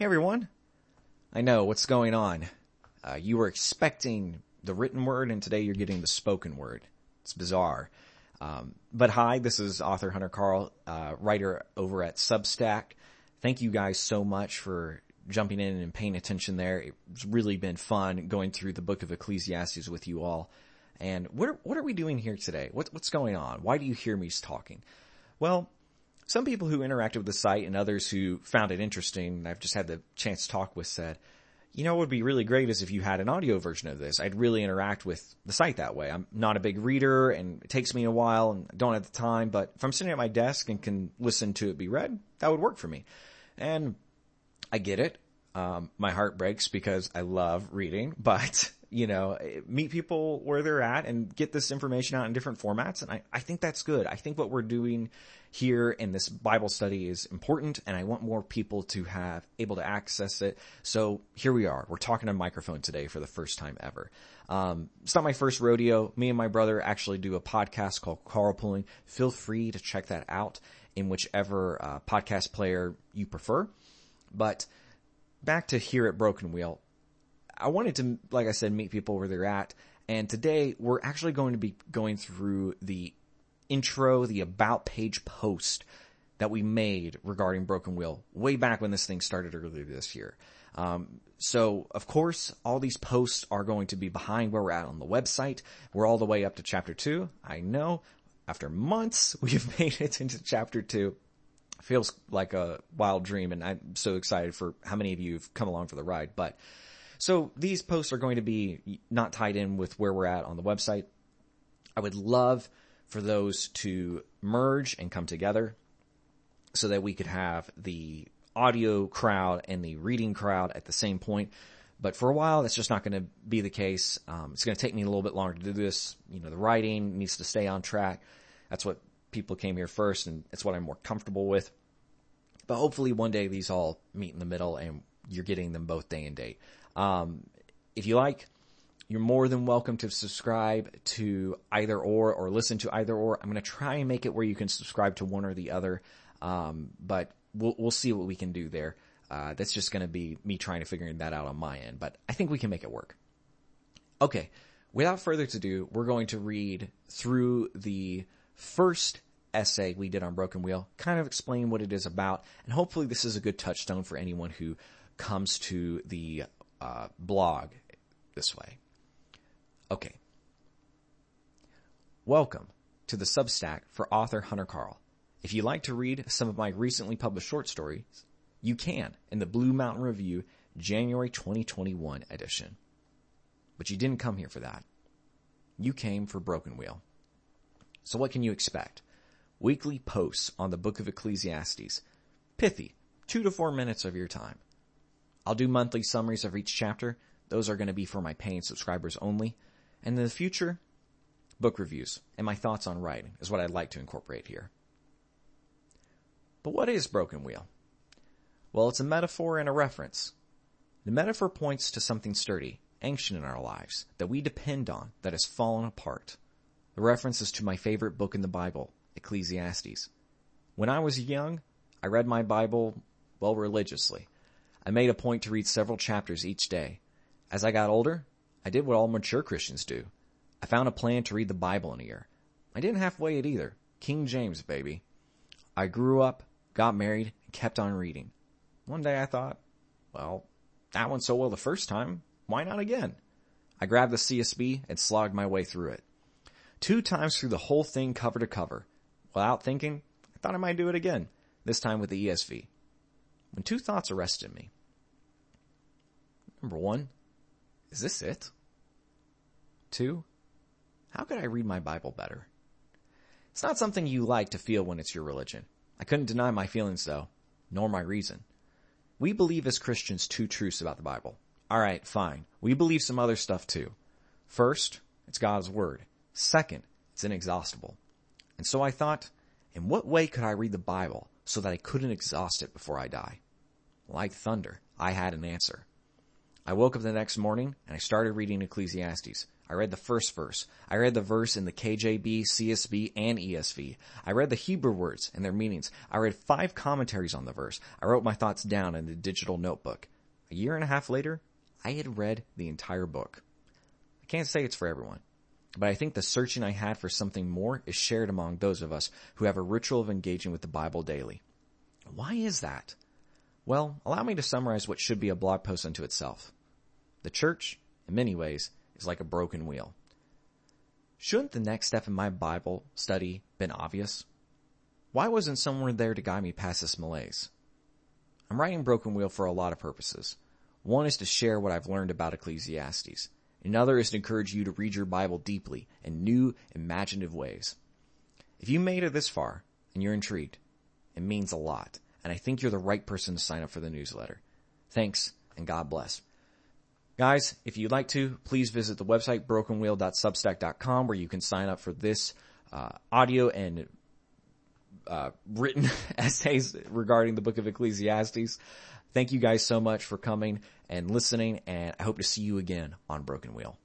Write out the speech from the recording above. Hey everyone. I know what's going on. You were expecting the written word and today you're getting the spoken word. It's bizarre. But hi, this is author Hunter Carl, writer over at Substack. Thank you guys so much for jumping in and paying attention there. It's really been fun going through the book of Ecclesiastes with you all. And what are we doing here today? What's going on? Why do you hear me talking? Well, some people who interacted with the site and others who found it interesting, and I've just had the chance to talk with, said, you know, what would be really great is if you had an audio version of this. I'd really interact with the site that way. I'm not a big reader and it takes me a while and I don't have the time, but if I'm sitting at my desk and can listen to it be read, that would work for me. And I get it. My heart breaks because I love reading, but you know, meet people where they're at and get this information out in different formats. And I think that's good. I think what we're doing here in this Bible study is important and I want more people to have able to access it. So here we are. We're talking on microphone today for the first time ever. It's not my first rodeo. Me and my brother actually do a podcast called Carpooling. Feel free to check that out in whichever podcast player you prefer. But back to here at Broken Wheel, I wanted to, like I said, meet people where they're at. And today we're actually going to be going through the intro, the about page post that we made regarding Broken Wheel way back when this thing started earlier this year. So of course, all these posts are going to be behind where we're at on the website. We're all the way up to chapter 2. I know after months we've made it into chapter 2. Feels like a wild dream, and I'm so excited for how many of you have come along for the ride. But so these posts are going to be not tied in with where we're at on the website. I would love for those to merge and come together so that we could have the audio crowd and the reading crowd at the same point. But for a while, that's just not going to be the case. It's going to take me a little bit longer to do this. You know, the writing needs to stay on track. That's what people came here first, and it's what I'm more comfortable with. But hopefully one day these all meet in the middle and you're getting them both day and date. If you like, you're more than welcome to subscribe to either or listen to either or. I'm going to try and make it where you can subscribe to one or the other. But we'll see what we can do there. That's just going to be me trying to figure that out on my end, but I think we can make it work. Okay. Without further ado, we're going to read through the first essay we did on Broken Wheel, kind of explain what it is about, and hopefully this is a good touchstone for anyone who comes to the blog this way. Okay. Welcome to the Substack for author Hunter Carl. If you'd like to read some of my recently published short stories, you can in the Blue Mountain Review January 2021 edition. But you didn't come here for that. You came for Broken Wheel. So what can you expect? Weekly posts on the book of Ecclesiastes. Pithy, 2 to 4 minutes of your time. I'll do monthly summaries of each chapter. Those are going to be for my paying subscribers only. And in the future, book reviews and my thoughts on writing is what I'd like to incorporate here. But what is Broken Wheel? Well, it's a metaphor and a reference. The metaphor points to something sturdy, ancient in our lives, that we depend on, that has fallen apart. The reference is to my favorite book in the Bible, Ecclesiastes. When I was young, I read my Bible, well, religiously. I made a point to read several chapters each day. As I got older, I did what all mature Christians do. I found a plan to read the Bible in a year. I didn't halfway it either. King James, baby. I grew up, got married, and kept on reading. One day I thought, well, that went so well the first time. Why not again? I grabbed the CSB and slogged my way through it. 2 times through the whole thing cover to cover. Without thinking, I thought I might do it again, this time with the ESV. When 2 thoughts arrested me. Number 1, is this it? 2, how could I read my Bible better? It's not something you like to feel when it's your religion. I couldn't deny my feelings though, nor my reason. We believe as Christians 2 truths about the Bible. Alright, fine. We believe some other stuff too. First, it's God's Word. Second, it's inexhaustible. And so I thought, in what way could I read the Bible so that I couldn't exhaust it before I die? Like thunder, I had an answer. I woke up the next morning and I started reading Ecclesiastes. I read the first verse. I read the verse in the KJV, CSB, and ESV. I read the Hebrew words and their meanings. I read 5 commentaries on the verse. I wrote my thoughts down in a digital notebook. A year and a half later, I had read the entire book. I can't say it's for everyone, but I think the searching I had for something more is shared among those of us who have a ritual of engaging with the Bible daily. Why is that? Well, allow me to summarize what should be a blog post unto itself. The church, in many ways, is like a broken wheel. Shouldn't the next step in my Bible study been obvious? Why wasn't someone there to guide me past this malaise? I'm writing Broken Wheel for a lot of purposes. One is to share what I've learned about Ecclesiastes. Another is to encourage you to read your Bible deeply in new, imaginative ways. If you made it this far and you're intrigued, it means a lot, and I think you're the right person to sign up for the newsletter. Thanks, and God bless. Guys, if you'd like to, please visit the website brokenwheel.substack.com, where you can sign up for this audio and written essays regarding the book of Ecclesiastes. Thank you guys so much for coming and listening, and I hope to see you again on Broken Wheel.